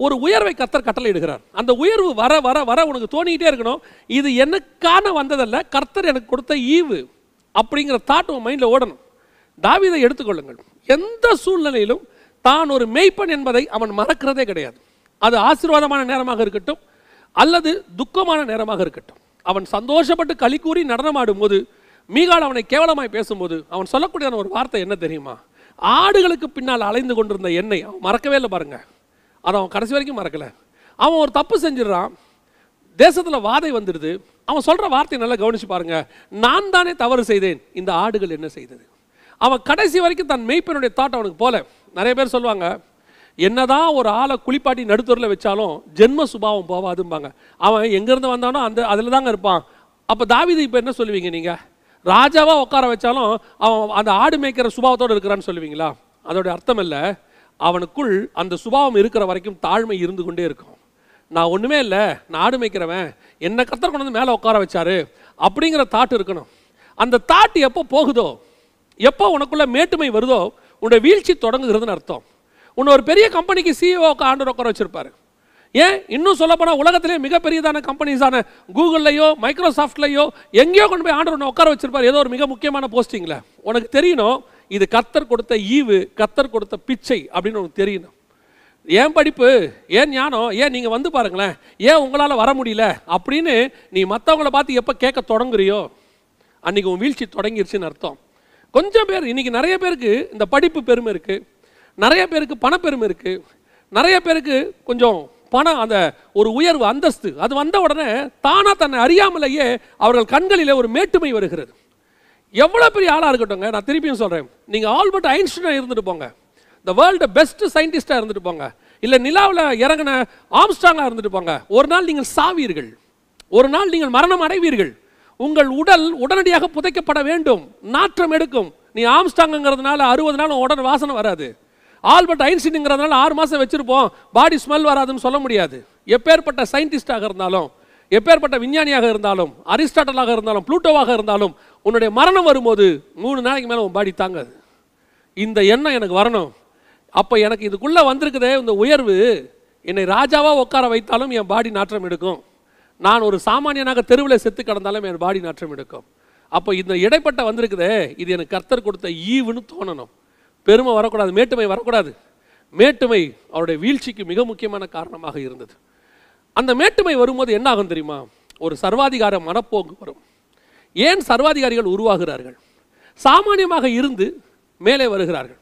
ஒரு உயர்வை கர்த்தர் கட்டளை இடுகிறார். அந்த உயர்வு வர வர வர உனக்கு தோணிக்கிட்டே இருக்கணும், இது எனக்கான வந்ததல்ல, கர்த்தர் எனக்கு கொடுத்த ஈவு அப்படிங்கிற தாட் உன் மைண்டில் ஓடணும். தாவீதை எடுத்துக்கொள்ளுங்கள். எந்த சூழ்நிலையிலும் தான் ஒரு மேய்ப்பன் என்பதை அவன் மறக்கிறதே கிடையாது. அது ஆசீர்வாதமான நேரமாக இருக்கட்டும் அல்லது துக்கமான நேரமாக இருக்கட்டும், அவன் சந்தோஷப்பட்டு களி கூறி நடனமாடும் போது மீகால் அவனை கேவலமாய் பேசும்போது அவன் சொல்லக்கூடிய ஒரு வார்த்தை என்ன தெரியுமா? ஆடுகளுக்கு பின்னால் அலைந்து கொண்டிருந்த என்னை அவன் மறக்கவே இல்லை பாருங்க. அதை அவன் கடைசி வரைக்கும் மறக்கலை. அவன் ஒரு தப்பு செஞ்சிடறான், தேசத்தில் வாதை வந்துடுது. அவன் சொல்கிற வார்த்தையை நல்லா கவனித்து பாருங்கள். நான் தானே தவறு செய்தேன், இந்த ஆடுகள் என்ன செய்தது? அவன் கடைசி வரைக்கும் தன் மெய்ப்பனுடைய தாட் அவனுக்கு போல. நிறைய பேர் சொல்லுவாங்க, என்னதான் ஒரு ஆளை குளிப்பாட்டி நடுத்தூரில் வச்சாலும் ஜென்ம சுபாவம் போவாதும்பாங்க. அவன் எங்கேருந்து வந்தானோ அந்த அதில் தாங்க இருப்பான். அப்போ தாவீது இப்போ என்ன சொல்லுவீங்க நீங்கள்? ராஜாவாக உட்கார வச்சாலும் அவன் அந்த ஆடு மேய்க்கிற சுபாவத்தோடு இருக்கிறான்னு சொல்லுவீங்களா? அதோடைய அர்த்தம் இல்லை, அவனுக்குள் அந்த சுபாவம் இருக்கிற வரைக்கும் தாழ்மை இருந்து கொண்டே இருக்கும். நான் ஒன்றுமே இல்லை, நான் ஆடு மேய்க்கிறவன், என்னை கத்தர் கொண்டு வந்து மேலே உட்கார வச்சாரு அப்படிங்கிற தாட் இருக்கணும். அந்த தாட் எப்போ போகுதோ, எப்போ உனக்குள்ளே மேட்டுமை வருதோ, உன்னுடைய வீழ்ச்சி தொடங்குகிறதுன்னு அர்த்தம். உன்னை ஒரு பெரிய கம்பெனிக்கு சிஇஓக்கு ஆண்டவர் உட்கார வச்சுருப்பார். ஏன் இன்னும் சொல்லப்போனால் உலகத்திலே மிகப்பெரியதான கம்பெனிஸான கூகுள்லையோ மைக்ரோசாஃப்ட்லையோ எங்கேயோ கொண்டு போய் ஆண்டவர் உன்னை உட்கார வச்சுருப்பார், ஏதோ ஒரு மிக முக்கியமான போஸ்டிங்கில். உனக்கு தெரியணும் இது கத்தர் கொடுத்த ஈவு, கத்தர் கொடுத்த பிச்சை அப்படின்னு உனக்கு தெரியணும். ஏன் படிப்பு, ஏன் ஞானம், ஏன் நீங்கள் வந்து பாருங்களேன், ஏன் உங்களால் வர முடியல அப்படின்னு நீ மற்றவங்களை பார்த்து எப்போ கேட்க தொடங்குறியோ அன்றைக்கி உன் வீழ்ச்சி தொடங்கிருச்சுன்னு அர்த்தம். கொஞ்சம் பேர் இன்றைக்கி நிறைய பேருக்கு இந்த படிப்பு பெருமை இருக்குது, நிறைய பேருக்கு பணப்பெருமை இருக்குது, நிறைய பேருக்கு கொஞ்சம் பணம், அந்த ஒரு உயர்வு அந்தஸ்து, அது வந்த உடனே தானாக தன்னை அறியாமலேயே அவர்கள் கண்களிலே ஒரு மேட்டுமை வருகிறது. எவ்வளோ பெரிய ஆளாக இருக்கட்டும்ங்க, நான் திருப்பியும் சொல்கிறேன், நீங்கள் ஆல்பர்ட் ஐன்ஸ்டைனாக இருந்துட்டு போங்க, த வேர்ல்டு பெஸ்ட் சயின்டிஸ்டாக இருந்துட்டு போங்க, இல்லை நிலாவில் இறங்கின ஆம்ஸ்ட்ராங்காக இருந்துட்டு போங்க, ஒரு நாள் நீங்கள் சாவீர்கள், ஒரு நாள் நீங்கள் மரணம் அடைவீர்கள். உங்கள் உடல் உடனடியாக புதைக்கப்பட வேண்டும், நாற்றம் எடுக்கும். நீ ஆம்ஸ்டாங்கிறதுனால அறுபது நாள் உடல் வாசனை வராது, ஆல்பர்ட் ஐன்ஸ்டீனுங்கிறதுனால ஆறு மாதம் வச்சுருப்போம், பாடி ஸ்மெல் வராதுன்னு சொல்ல முடியாது. எப்பேற்பட்ட சயின்டிஸ்டாக இருந்தாலும், எப்பேற்பட்ட விஞ்ஞானியாக இருந்தாலும், அரிஸ்டாட்டலாக இருந்தாலும், ப்ளூட்டோவாக இருந்தாலும், உன்னுடைய மரணம் வரும்போது மூணு நாளைக்கு மேலே உன் பாடி தாங்காது. இந்த எண்ணம் எனக்கு வரணும். அப்போ எனக்கு இதுக்குள்ளே வந்திருக்குதே இந்த உயர்வு, என்னை ராஜாவாக உட்கார வைத்தாலும் என் பாடி நாற்றம் எடுக்கும், நான் ஒரு சாமானியனாக தெருவில் செத்து கிடந்தாலும் என் பாடி நாற்றம் எடுக்கும். அப்போ இந்த இடைப்பட்ட வந்திருக்குதே, இது எனக்கு கர்த்தர் கொடுத்த ஈவுன்னு தோணணும். பெருமை வரக்கூடாது, மேட்டுமை வரக்கூடாது. மேட்டுமை அவருடைய வீழ்ச்சிக்கு மிக முக்கியமான காரணமாக இருந்தது. அந்த மேட்டுமை வரும்போது என்ன ஆகும் தெரியுமா? ஒரு சர்வாதிகார மனப்போக்கு வரும். ஏன் சர்வாதிகாரிகள் உருவாகிறார்கள்? சாமானியமாக இருந்து மேலே வருகிறார்கள்.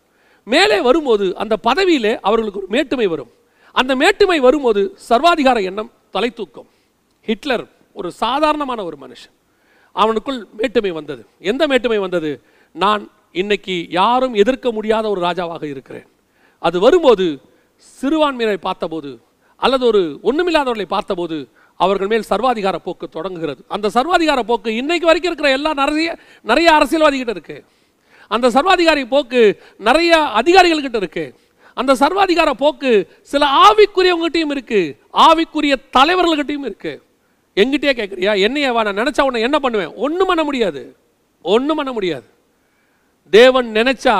மேலே வரும்போது அந்த பதவியிலே அவர்களுக்கு ஒரு மேட்டுமை வரும். அந்த மேட்டுமை வரும்போது சர்வாதிகார எண்ணம் தலை தூக்கும். ஹிட்லர் ஒரு சாதாரணமான ஒரு மனுஷன், அவனுக்குள் மேட்டுமை வந்தது. எந்த மேட்டுமை வந்தது? நான் இன்னைக்கு யாரும் எதிர்க்க முடியாத ஒரு ராஜாவாக இருக்கிறேன். அது வரும்போது சிறுபான்மையினரை பார்த்தபோது அல்லது ஒரு ஒன்றுமில்லாதவர்களை பார்த்தபோது அவர்கள் மேல் சர்வாதிகார போக்கு தொடங்குகிறது. அந்த சர்வாதிகார போக்கு இன்னைக்கு வரைக்கும் இருக்கிற எல்லா நிறைய நிறைய அரசியல்வாதிகிட்ட இருக்குது. அந்த சர்வாதிகாரி போக்கு நிறைய அதிகாரிகள்கிட்ட இருக்குது. அந்த சர்வாதிகார போக்கு சில ஆவிக்குரியவங்ககிட்டையும் இருக்குது, ஆவிக்குரிய தலைவர்கள்கிட்டையும் இருக்குது. எங்கிட்டே கேட்குறியா? என்னையவா? நான் நினச்சா உன்னை என்ன பண்ணுவேன்? ஒன்றும் பண்ண முடியாது, ஒன்றும் பண்ண முடியாது. தேவன் நினைச்சா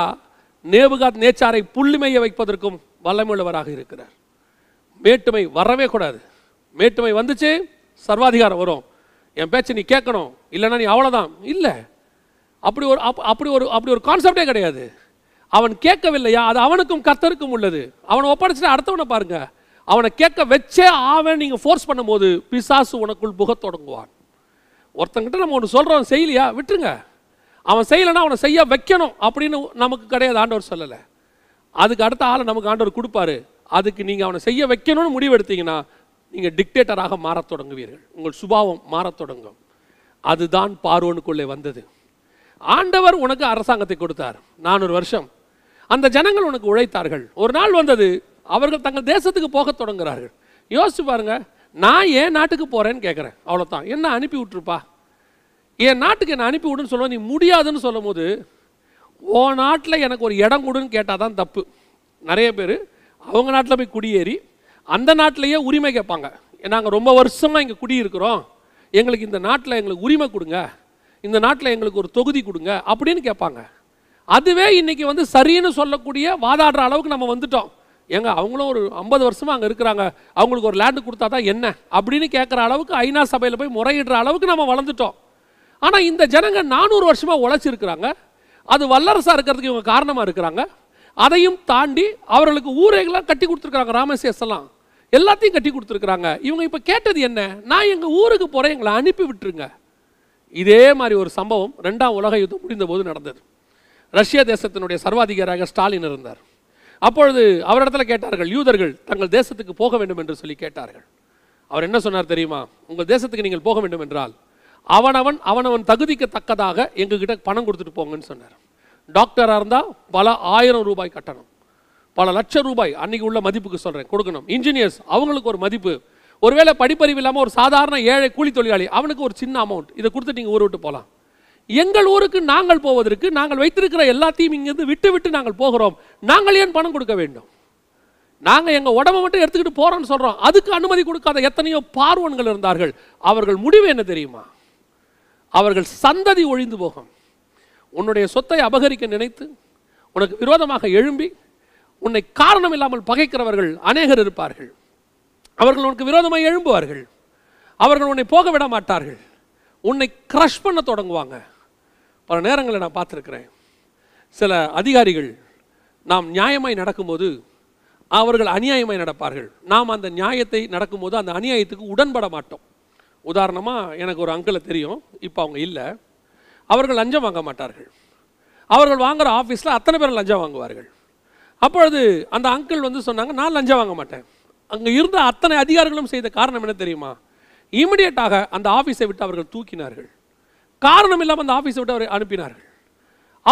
நேபுகாத் நேச்சாரை புள்ளிமைய வைப்பதற்கும் வல்லமையுள்ளவராக இருக்கிறார். மேட்டுமை வரவே கூடாது. மேட்டுமை வந்துச்சு, சர்வாதிகாரம் வரும். என் பேச்சை நீ கேட்கணும், இல்லைன்னா நீ அவ்வளோதான். இல்லை, அப்படி ஒரு அப்படி ஒரு அப்படி ஒரு கான்செப்டே கிடையாது. அவன் கேட்கவில்லையா, அது அவனுக்கும் கர்த்தருக்கும் உள்ளது. அவனை ஒப்படைச்சிட்டு அடுத்தவனை பாருங்க, அவனை கேட்க வச்சே ஆவன். நீங்கள் ஃபோர்ஸ் பண்ணும்போது பிசாசு உனக்குள் புகத் தொடங்குவான். ஒருத்தங்கிட்ட நம்ம ஒன்று சொல்கிறோம், செய்யலையா விட்டுருங்க. அவன் செய்யலைன்னா அவனை செய்ய வைக்கணும் அப்படின்னு நமக்கு கிடையாது, ஆண்டவர் சொல்லலை. அதுக்கு அடுத்த ஆளை நமக்கு ஆண்டவர் கொடுப்பாரு. அதுக்கு நீங்கள் அவனை செய்ய வைக்கணும்னு முடிவெடுத்தீங்கன்னா நீங்கள் டிக்டேட்டராக மாறத் தொடங்குவீர்கள், உங்கள் சுபாவம் மாறத் தொடங்கும். அதுதான் பார்வோனுக்குள்ளே வந்தது. ஆண்டவர் உனக்கு அரசாங்கத்தை கொடுத்தார் நானூறு வருஷம். அந்த ஜனங்கள் உனக்கு உழைத்தார்கள். ஒரு நாள் வந்தது, அவர்கள் தங்கள் தேசத்துக்கு போக தொடங்குகிறார்கள். யோசிச்சு பாருங்க, நான் ஏன் நாட்டுக்கு போகிறேன்னு கேட்குறேன், அவ்வளோதான். என்ன அனுப்பி விட்டுருப்பா, என் நாட்டுக்கு என்னை அனுப்பி விடுன்னு சொல்லுவோம். நீ முடியாதுன்னு சொல்லும் போது ஓ நாட்டில் எனக்கு ஒரு இடம் கொடுன்னு கேட்டால் தான் தப்பு. நிறைய பேர் அவங்க நாட்டில் போய் குடியேறி அந்த நாட்டிலையே உரிமை கேட்பாங்க. நாங்கள் ரொம்ப வருஷமாக இங்கே குடியிருக்கிறோம், எங்களுக்கு இந்த நாட்டில் எங்களுக்கு உரிமை கொடுங்க, இந்த நாட்டில் எங்களுக்கு ஒரு தொகுதி கொடுங்க அப்படின்னு கேட்பாங்க. அதுவே இன்றைக்கி வந்து சரின்னு சொல்லக்கூடிய வாதாடுற அளவுக்கு நம்ம வந்துட்டோம். எங்க அவங்களும் ஒரு ஐம்பது வருஷமாக அங்கே இருக்கிறாங்க, அவங்களுக்கு ஒரு லேண்டு கொடுத்தா தான் என்ன அப்படின்னு கேட்குற அளவுக்கு ஐநா சபையில் போய் முறையிடுற அளவுக்கு நம்ம வளர்ந்துட்டோம். ஆனால் இந்த ஜனங்கள் நானூறு வருஷமாக உழைச்சிருக்கிறாங்க, அது வல்லரசா இருக்கிறதுக்கு இவங்க காரணமா இருக்கிறாங்க. அதையும் தாண்டி அவர்களுக்கு ஊரைகள்லாம் கட்டி கொடுத்துருக்காங்க, ராமசேஸ் எல்லாம் எல்லாத்தையும் கட்டி கொடுத்துருக்குறாங்க. இவங்க இப்போ கேட்டது என்ன, நான் எங்கள் ஊருக்கு போகிறேன், எங்களை அனுப்பி விட்டுருங்க. இதே மாதிரி ஒரு சம்பவம் ரெண்டாம் உலக யுத்தம் முடிந்த போது நடந்தது. ரஷ்ய தேசத்தினுடைய சர்வாதிகாரியாக ஸ்டாலின் இருந்தார். அப்பொழுது அவரிடத்துல கேட்டார்கள், யூதர்கள் தங்கள் தேசத்துக்கு போக வேண்டும் என்று சொல்லி கேட்டார்கள். அவர் என்ன சொன்னார் தெரியுமா, உங்கள் தேசத்துக்கு நீங்கள் போக வேண்டும் என்றால் அவனவன் அவனவன் தகுதிக்கு தக்கதாக எங்ககிட்ட பணம் கொடுத்துட்டு போங்கன்னு சொன்னார். டாக்டராக இருந்தால் பல ஆயிரம் ரூபாய் கட்டணம், பல லட்சம் ரூபாய் அன்றைக்கி உள்ள மதிப்புக்கு சொல்கிறேன் கொடுக்கணும். இன்ஜினியர்ஸ் அவங்களுக்கு ஒரு மதிப்பு, ஒருவேளை படிப்பறிவு இல்லாமல் ஒரு சாதாரண ஏழை கூலி தொழிலாளி அவனுக்கு ஒரு சின்ன அமௌண்ட், இதை கொடுத்துட்டு நீங்கள் ஊரை விட்டு போகலாம். எங்கள் ஊருக்கு நாங்கள் போவதற்கு நாங்கள் வைத்திருக்கிற எல்லாத்தையும் இங்கேருந்து விட்டு விட்டு நாங்கள் போகிறோம், நாங்கள் ஏன் பணம் கொடுக்க வேண்டும்? நாங்கள் எங்கள் உடம்பை மட்டும் எடுத்துக்கிட்டு போகிறோம்னு சொல்கிறோம். அதுக்கு அனுமதி கொடுக்காத எத்தனையோ பார்வன்கள் இருந்தார்கள். அவர்கள் முடிவு என்ன தெரியுமா, அவர்கள் சந்ததி ஒழிந்து போகும். உன்னுடைய சொத்தை அபகரிக்க நினைத்து உனக்கு விரோதமாக எழும்பி உன்னை காரணம் இல்லாமல் பகைக்கிறவர்கள் அநேகர் இருப்பார்கள். அவர்கள் உனக்கு விரோதமாக எழும்புவார்கள், அவர்கள் உன்னை போக விட மாட்டார்கள், உன்னை கிரஷ் பண்ண தொடங்குவாங்க. பல நேரங்களில் நான் பார்த்துருக்கிறேன், சில அதிகாரிகள் நாம் நியாயமாய் நடக்கும்போது அவர்கள் அநியாயமாய் நடப்பார்கள், நாம் அந்த நியாயத்தை நடக்கும்போது அந்த அநியாயத்துக்கு உடன்பட மாட்டோம். உதாரணமாக எனக்கு ஒரு அங்கிளை தெரியும், இப்போ அவங்க இல்லை. அவர்கள் லஞ்சம் வாங்க மாட்டார்கள், அவர்கள் வாங்குகிற ஆஃபீஸில் அத்தனை பேரும் லஞ்சம் வாங்குவார்கள். அப்பொழுது அந்த அங்கிள் வந்து சொன்னாங்க, நான் லஞ்சம் வாங்க மாட்டேன். அங்கே இருந்த அத்தனை அதிகாரிகளும் செய்த காரணம் என்ன தெரியுமா, இமிடியேட்டாக அந்த ஆஃபீஸை விட்டு அவர்கள் தூக்கினார்கள். காரணம் இல்லாமல் அந்த ஆஃபீஸை விட்டு அவரை அனுப்பினார்கள்.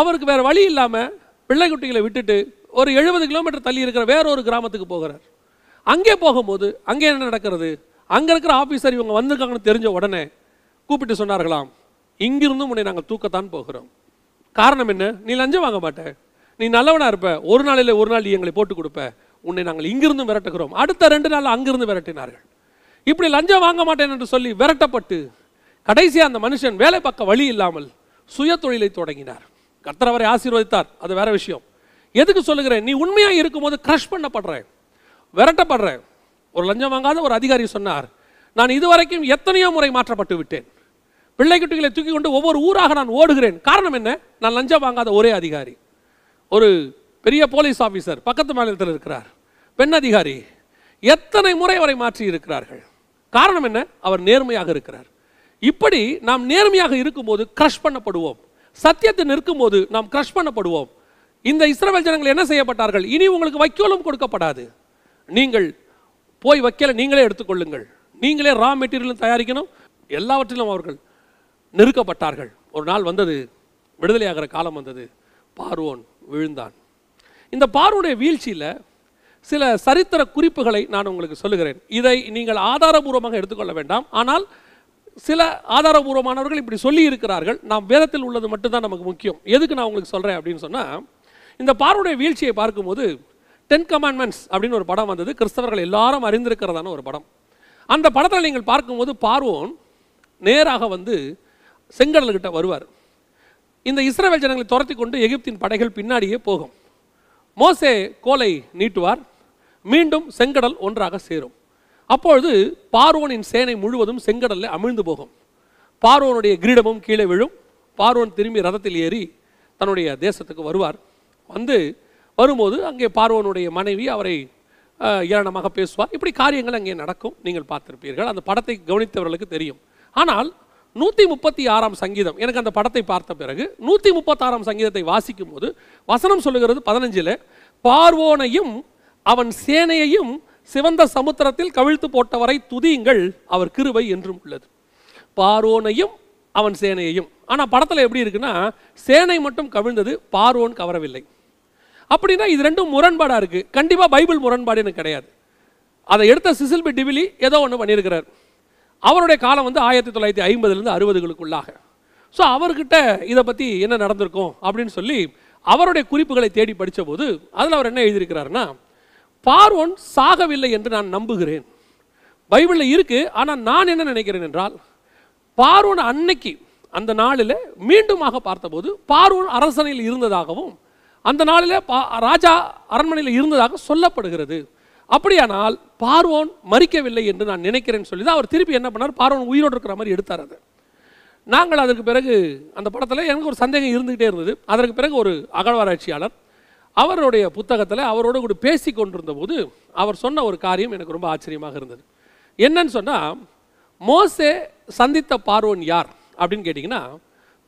அவருக்கு வேறு வழி இல்லாமல் பிள்ளை குட்டிகளை விட்டுட்டு ஒரு எழுபது கிலோமீட்டர் தள்ளி இருக்கிற வேற ஒரு கிராமத்துக்கு போகிறார். அங்கே போகும்போது அங்கே என்ன நடக்கிறது, அங்கே இருக்கிற ஆஃபீஸர் இவங்க வந்திருக்காங்கன்னு தெரிஞ்ச உடனே கூப்பிட்டு சொன்னார்களாம், இங்கிருந்தும் உன்னை நாங்கள் தூக்கத்தான் போகிறோம். காரணம் என்ன, நீ லஞ்சம் வாங்க மாட்டேன், நீ நல்லவனாக இருப்ப, ஒரு நாளில் ஒரு நாள் நீ எங்களை போட்டு கொடுப்ப, உன்னை நாங்கள் இங்கிருந்து விரட்டுகிறோம். அடுத்த ரெண்டு நாள் அங்கிருந்து விரட்டினார்கள். இப்படி லஞ்சம் வாங்க மாட்டேன் என்று சொல்லி விரட்டப்பட்டு கடைசியாக அந்த மனுஷன் வேலை பார்க்க வழி இல்லாமல் சுய தொழிலை தொடங்கினார். கர்த்தர் அவரை ஆசீர்வதித்தார், அது வேற விஷயம். எதுக்கு சொல்லுகிறேன், நீ உண்மையாக இருக்கும்போது கிரஷ் பண்ணப்படுற, விரட்டப்படுற. ஒரு லஞ்சம் வாங்காத ஒரு அதிகாரி சொன்னார், நான் இதுவரைக்கும் எத்தனையோ முறை மாற்றப்பட்டு விட்டேன், பிள்ளை குட்டிகளை தூக்கி கொண்டு ஒவ்வொரு ஊராக நான் ஓடுகிறேன். காரணம் என்ன, நான் லஞ்சம் வாங்காத ஒரே அதிகாரி. ஒரு பெரிய போலீஸ் ஆஃபீஸர் பக்கத்து மாநிலத்தில் இருக்கிறார், பெண் அதிகாரி, எத்தனை முறை அவரை மாற்றி இருக்கிறார்கள். காரணம் என்ன, அவர் நேர்மையாக இருக்கிறார். இப்படி நாம் நேர்மையாக இருக்கும்போது கிரஷ் பண்ணப்படுவோம், சத்தியத்தை நிற்கும் போது நாம் கிரஷ் பண்ணப்படுவோம். இந்த இஸ்ரவேல் ஜனங்கள் என்ன செய்யப்பட்டார்கள், இனி உங்களுக்கு வைக்கோலும் கொடுக்கப்படாது, நீங்கள் போய் வைக்கல நீங்களே எடுத்துக்கொள்ளுங்கள், நீங்களே ரா மெட்டீரியலும் தயாரிக்கணும், எல்லாவற்றிலும் அவர்கள் நெருக்கப்பட்டார்கள். ஒரு நாள் வந்தது, விடுதலையாகிற காலம் வந்தது, பார்வோன் விழுந்தான். இந்த பார்வோனுடைய வீழ்ச்சியில் சில சரித்திர குறிப்புகளை நான் உங்களுக்கு சொல்லுகிறேன். இதை நீங்கள் ஆதாரபூர்வமாக எடுத்துக்கொள்ள வேண்டாம், ஆனால் சில ஆதாரபூர்வமானவர்கள் இப்படி சொல்லி இருக்கிறார்கள். நாம் வேதத்தில் உள்ளது மட்டும்தான் நமக்கு முக்கியம். எதுக்கு நான் உங்களுக்கு சொல்கிறேன் அப்படின்னு சொன்னால், இந்த பார்வோனுடைய வீழ்ச்சியை பார்க்கும்போது டென் கமாண்ட்மெண்ட்ஸ் அப்படின்னு ஒரு படம் வந்தது, கிறிஸ்தவர்கள் எல்லாரும் அறிந்திருக்கிறதான ஒரு படம். அந்த படத்தில் நீங்கள் பார்க்கும்போது பார்வோன் நேராக வந்து செங்கடல்கிட்ட வருவார். இந்த இஸ்ரவேல் ஜனங்களை துரத்தி கொண்டு எகிப்தின் படைகள் பின்னாடியே போகும். மோசே கோலை நீட்டுவார், மீண்டும் செங்கடல் ஒன்றாக சேரும். அப்பொழுது பார்வோனின் சேனை முழுவதும் செங்கடலில் அமிழ்ந்து போகும். பார்வோனுடைய கிரீடமும் கீழே விழும். பார்வோன் திரும்பி ரதத்தில் ஏறி தன்னுடைய தேசத்துக்கு வருவார். வந்து வரும்போது அங்கே பார்வோனுடைய மனைவி அவரை ஏளனமாக பேசுவார். இப்படி காரியங்கள் அங்கே நடக்கும், நீங்கள் பார்த்திருப்பீர்கள், அந்த படத்தை கவனித்தவர்களுக்கு தெரியும். ஆனால் நூற்றி முப்பத்தி ஆறாம் சங்கீதம், எனக்கு அந்த படத்தை பார்த்த பிறகு நூற்றி முப்பத்தாறாம் சங்கீதத்தை வாசிக்கும் போது வசனம் சொல்லுகிறது பதினஞ்சில், பார்வோனையும் அவன் சேனையையும் சிவந்த சமுத்திரத்தில் கவிழ்த்து போட்டவரை துதியுங்கள், அவர் கிருபை என்றும் உள்ளது. பார்வோனையும் அவன் சேனையையும், ஆனால் படத்தில் எப்படி இருக்குன்னா, சேனை மட்டும் கவிழ்ந்தது, பார்வோன் கவரவில்லை. அப்படின்னா இது ரெண்டும் முரண்பாடாக இருக்குது. கண்டிப்பாக பைபிள் முரண்பாடு எனக்கு கிடையாது, அதை எடுத்த சிசில்பி டிவிலி ஏதோ ஒன்று பண்ணியிருக்கிறார். அவருடைய காலம் வந்து ஆயிரத்தி தொள்ளாயிரத்தி ஐம்பதுலேருந்து அறுபதுகளுக்குள்ளாக. ஸோ அவர்கிட்ட இதை பற்றி என்ன நடந்திருக்கும் அப்படின்னு சொல்லி அவருடைய குறிப்புகளை தேடி படித்த போது அதில் அவர் என்ன எழுதியிருக்கிறாருன்னா, பார்வோன் சாகவில்லை என்று நான் நம்புகிறேன். பைபிளில் இருக்குது. ஆனால் நான் என்ன நினைக்கிறேன் என்றால், பார்வோன் அன்னைக்கு அந்த நாளில் மீண்டுமாக பார்த்தபோது பார்வோன் அரசனையில் இருந்ததாகவும் அந்த நாளில் பா ராஜா அரண்மனையில் இருந்ததாக சொல்லப்படுகிறது. அப்படியானால் பார்வோன் மறிக்கவில்லை என்று நான் நினைக்கிறேன்னு சொல்லி தான் அவர் திருப்பி என்ன பண்ணார், பார்வோன் உயிரோடு இருக்கிற மாதிரி எடுத்தார். அது நாங்கள் அதற்கு பிறகு அந்த படத்தில் எனக்கு ஒரு சந்தேகம் இருந்துகிட்டே இருந்தது. அதற்கு பிறகு ஒரு அகழ்வாராய்ச்சியாளர் அவருடைய புத்தகத்தில் அவரோடு கூட பேசி கொண்டிருந்த போது அவர் சொன்ன ஒரு காரியம் எனக்கு ரொம்ப ஆச்சரியமாக இருந்தது. என்னன்னு சொன்னால், மோசே சந்தித்த பார்வோன் யார் அப்படின்னு கேட்டிங்கன்னா,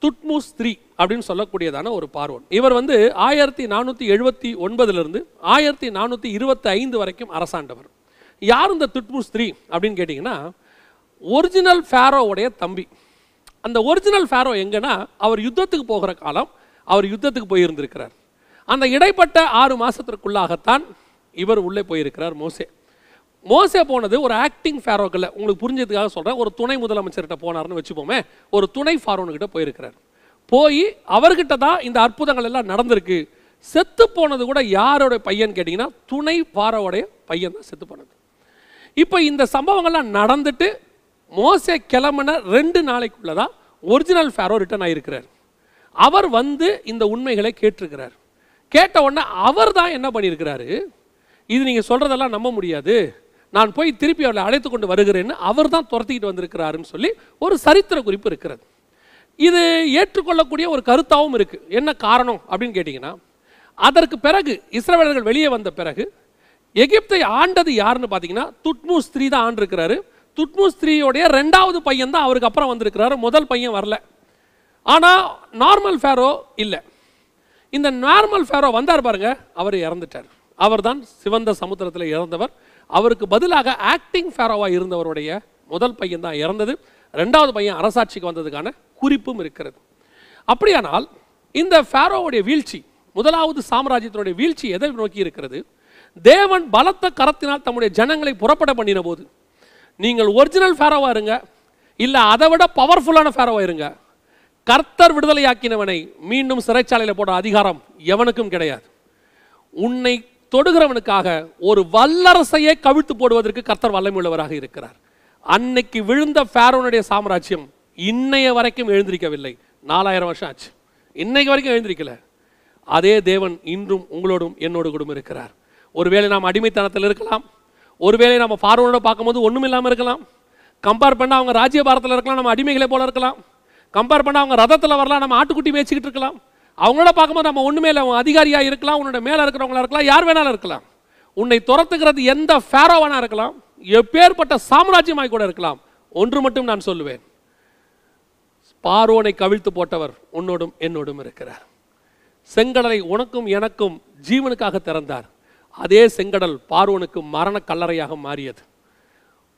துட்மோஸ் மூன்று அப்படின்னு சொல்லக்கூடியதான ஒரு பார்வோன். இவர் வந்து ஆயிரத்தி நானூற்றி எழுபத்தி ஒன்பதுலேருந்து ஆயிரத்தி நானூற்றி இருபத்தி ஐந்து வரைக்கும் அரசாண்டவர். யார் இந்த துட்மோஸ் மூன்று அப்படின்னு கேட்டிங்கன்னா, ஒரிஜினல் ஃபேரோவுடைய தம்பி. அந்த ஒரிஜினல் ஃபேரோ எங்கன்னா, அவர் யுத்தத்துக்கு போகிற காலம், அவர் யுத்தத்துக்கு போயிருந்திருக்கிறார். அந்த இடைப்பட்ட ஆறு மாதத்திற்குள்ளாகத்தான் இவர் உள்ளே போயிருக்கிறார் மோசே. மோசே போனது ஒரு ஆக்டிங் ஃபேரோக்கில், உங்களுக்கு புரிஞ்சதுக்காக சொல்கிறேன், ஒரு துணை முதலமைச்சர்கிட்ட போனார்னு வச்சுப்போமே, ஒரு துணை ஃபாரோன்கிட்ட போயிருக்கிறார். போய் அவர்கிட்ட தான் இந்த அற்புதங்கள் எல்லாம் நடந்திருக்கு. செத்து போனது கூட யாரோட பையன் கேட்டிங்கன்னா, துணை ஃபாரோவுடைய பையன் தான் செத்து போனது. இப்போ இந்த சம்பவங்கள்லாம் நடந்துட்டு மோசே கிளம்பின ரெண்டு நாளைக்குள்ளதான் ஒரிஜினல் ஃபேரோ ரிட்டர்ன் ஆகியிருக்கிறார். அவர் வந்து இந்த உண்மைகளை கேட்டிருக்கிறார். கேட்ட உடனே அவர் தான் என்ன பண்ணியிருக்கிறாரு, இது நீங்கள் சொல்கிறதெல்லாம் நம்ப முடியாது, நான் போய் திருப்பி அவளை அழைத்து கொண்டு வருகிறேன்னு அவர் தான் துரத்திக்கிட்டு வந்திருக்கிறாருன்னு சொல்லி ஒரு சரித்திர குறிப்பு இருக்கிறது. இது ஏற்றுக்கொள்ளக்கூடிய ஒரு கருத்தாகவும் இருக்குது. என்ன காரணம் அப்படின்னு கேட்டிங்கன்னா, அதற்கு பிறகு இஸ்ரவேலர்கள் வெளியே வந்த பிறகு எகிப்தை ஆண்டது யாருன்னு பார்த்தீங்கன்னா, துட்மோஸ் மூன்று தான் ஆண்டிருக்கிறாரு. துட்மோஸ் மூன்றுடைய ரெண்டாவது பையன் தான் அவருக்கு அப்புறம் வந்திருக்கிறாரு, முதல் பையன் வரல. ஆனால் நார்மல் ஃபேரோ இல்லை. இந்த நார்மல் ஃபேரோ வந்தார் பாருங்க, அவர் இறந்துட்டார். அவர் தான் சிவந்த சமுத்திரத்தில் இறந்தவர். அவருக்கு பதிலாக ஆக்டிங் ஃபேரோவாக இருந்தவருடைய முதல் பையன் தான் இறந்தது. ரெண்டாவது பையன் அரசாட்சிக்கு வந்ததுக்கான குறிப்பும் இருக்கிறது. அப்படியானால் இந்த ஃபேரோவுடைய வீழ்ச்சி, முதலாவது சாம்ராஜ்யத்தினுடைய வீழ்ச்சி எதை நோக்கி இருக்கிறது? தேவன் பலத்த கரத்தினால் தம்முடைய ஜனங்களை புறப்பட பண்ணின போது, நீங்கள் ஒரிஜினல் ஃபேரோவாக இருங்க, இல்லை அதை விட பவர்ஃபுல்லான ஃபேரோவாக இருங்க, கர்த்தர் விடுதலையாக்கினவனை மீண்டும் சிறைச்சாலையில் போட அதிகாரம் எவனுக்கும் கிடையாது. உன்னை தொடுகிறவனுக்காக ஒரு வல்லரசையே கவிழ்த்து போடுவதற்கு கர்த்தர் வல்லமையுள்ளவராக இருக்கிறார். அன்னைக்கு விழுந்த ஃபேரோனுடைய சாம்ராஜ்யம் இன்னைய வரைக்கும் எழுந்திருக்கவில்லை. நாலாயிரம் வருஷம் ஆச்சு, இன்னைக்கு வரைக்கும் எழுந்திருக்கல. அதே தேவன் இன்றும் உங்களோடும் என்னோடு கூடும் இருக்கிறார். ஒருவேளை நாம் அடிமைத்தனத்தில் இருக்கலாம், ஒருவேளை நம்ம ஃபாரோனோட பார்க்கும்போது ஒன்றும் இல்லாமல் இருக்கலாம், கம்பேர் பண்ணால் அவங்க ராஜ்யபாரத்தில் இருக்கலாம், நம்ம அடிமைகளை போல இருக்கலாம், கம்பேர் பண்ணால் அவங்க ரதத்தில் வரலாம், நம்ம ஆட்டுக்குட்டி மேய்ச்சிக்கிட்டு இருக்கலாம், அவங்களோட பார்க்கும்போது நம்ம ஒன்றுமே இல்லை, அவங்க அதிகாரியாக இருக்கலாம், உன்னோட மேலே இருக்கிறவங்களா இருக்கலாம், யார் வேணாலும் இருக்கலாம். உன்னை துரத்துக்கிறது எந்த ஃபேரோவானா இருக்கலாம், எப்பேற்பட்ட சாம்ராஜ்யமாய் கூட இருக்கலாம். ஒன்று மட்டும் நான் சொல்லுவேன், பார்வோனை கவிழ்த்து போட்டவர் உன்னோடும் என்னோடும் இருக்கிறார். செங்கடலை உனக்கும் எனக்கும் ஜீவனுக்காக திறந்தார். அதே செங்கடல் பார்வோனுக்கு மரண கல்லறையாக மாறியது.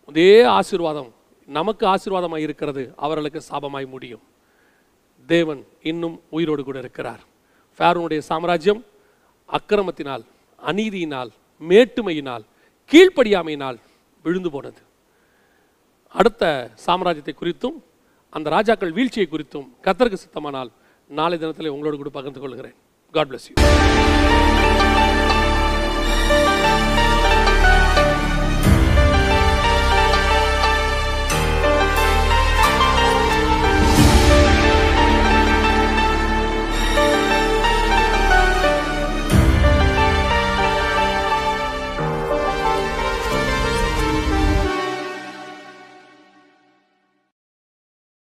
அதே ஆசீர்வாதம் நமக்கு ஆசீர்வாதமாக இருக்கிறது, அவர்களுக்கு சாபமாய் முடியும். தேவன் இன்னும் உயிரோடு கூட இருக்கிறார். ஃபாரோனுடைய சாம்ராஜ்யம் அக்கிரமத்தினால், அநீதியினால், மேட்டுமையினால், கீழ்ப்படியாமையினால் விழுந்து போனது. அடுத்த சாம்ராஜ்யத்தை குறித்தும் அந்த ராஜாக்கள் வீழ்ச்சியை குறித்தும் கர்த்தருக்கு சித்தமானால் நாளை தினத்தில் உங்களோடு கூட பகிர்ந்து கொள்கிறேன். God bless you.